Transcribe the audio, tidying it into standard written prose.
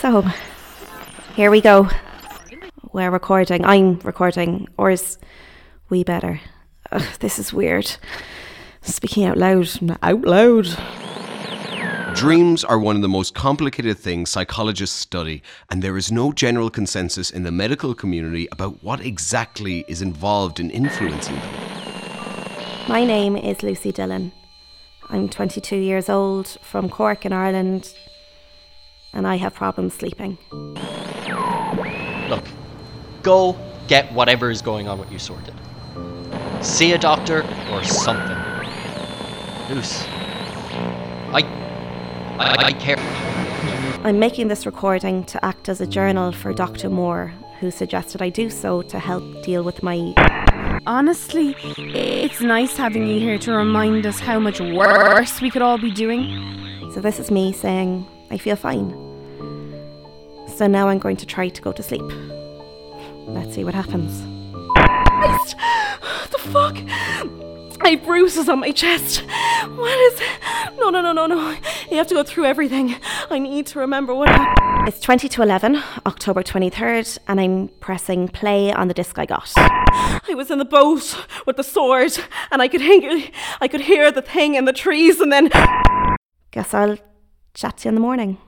So, here we go. We're recording. I'm recording. Or is we better? Ugh, this is weird. Speaking out loud. Out loud. Dreams are one of the most complicated things psychologists study, and there is no general consensus in the medical community about what exactly is involved in influencing them. My name is Lucy Dillon. I'm 22 years old, from Cork in Ireland, and I have problems sleeping. Look, go get whatever is going on with you sorted. See a doctor or something. Luce, I care. I'm making this recording to act as a journal for Dr. Moore, who suggested I do so to help deal with my... Honestly, it's nice having you here to remind us how much worse we could all be doing. So this is me saying, I feel fine. So now I'm going to try to go to sleep. Let's see what happens. Christ! What the fuck? I have bruises on my chest. What is it? No. You have to go through everything. I need to remember what happened. It's 20 to 11, October 23rd, and I'm pressing play on the disc I got. I was in the boat with the sword, and I could hear the thing in the trees, and then... Guess I'll chat to you in the morning.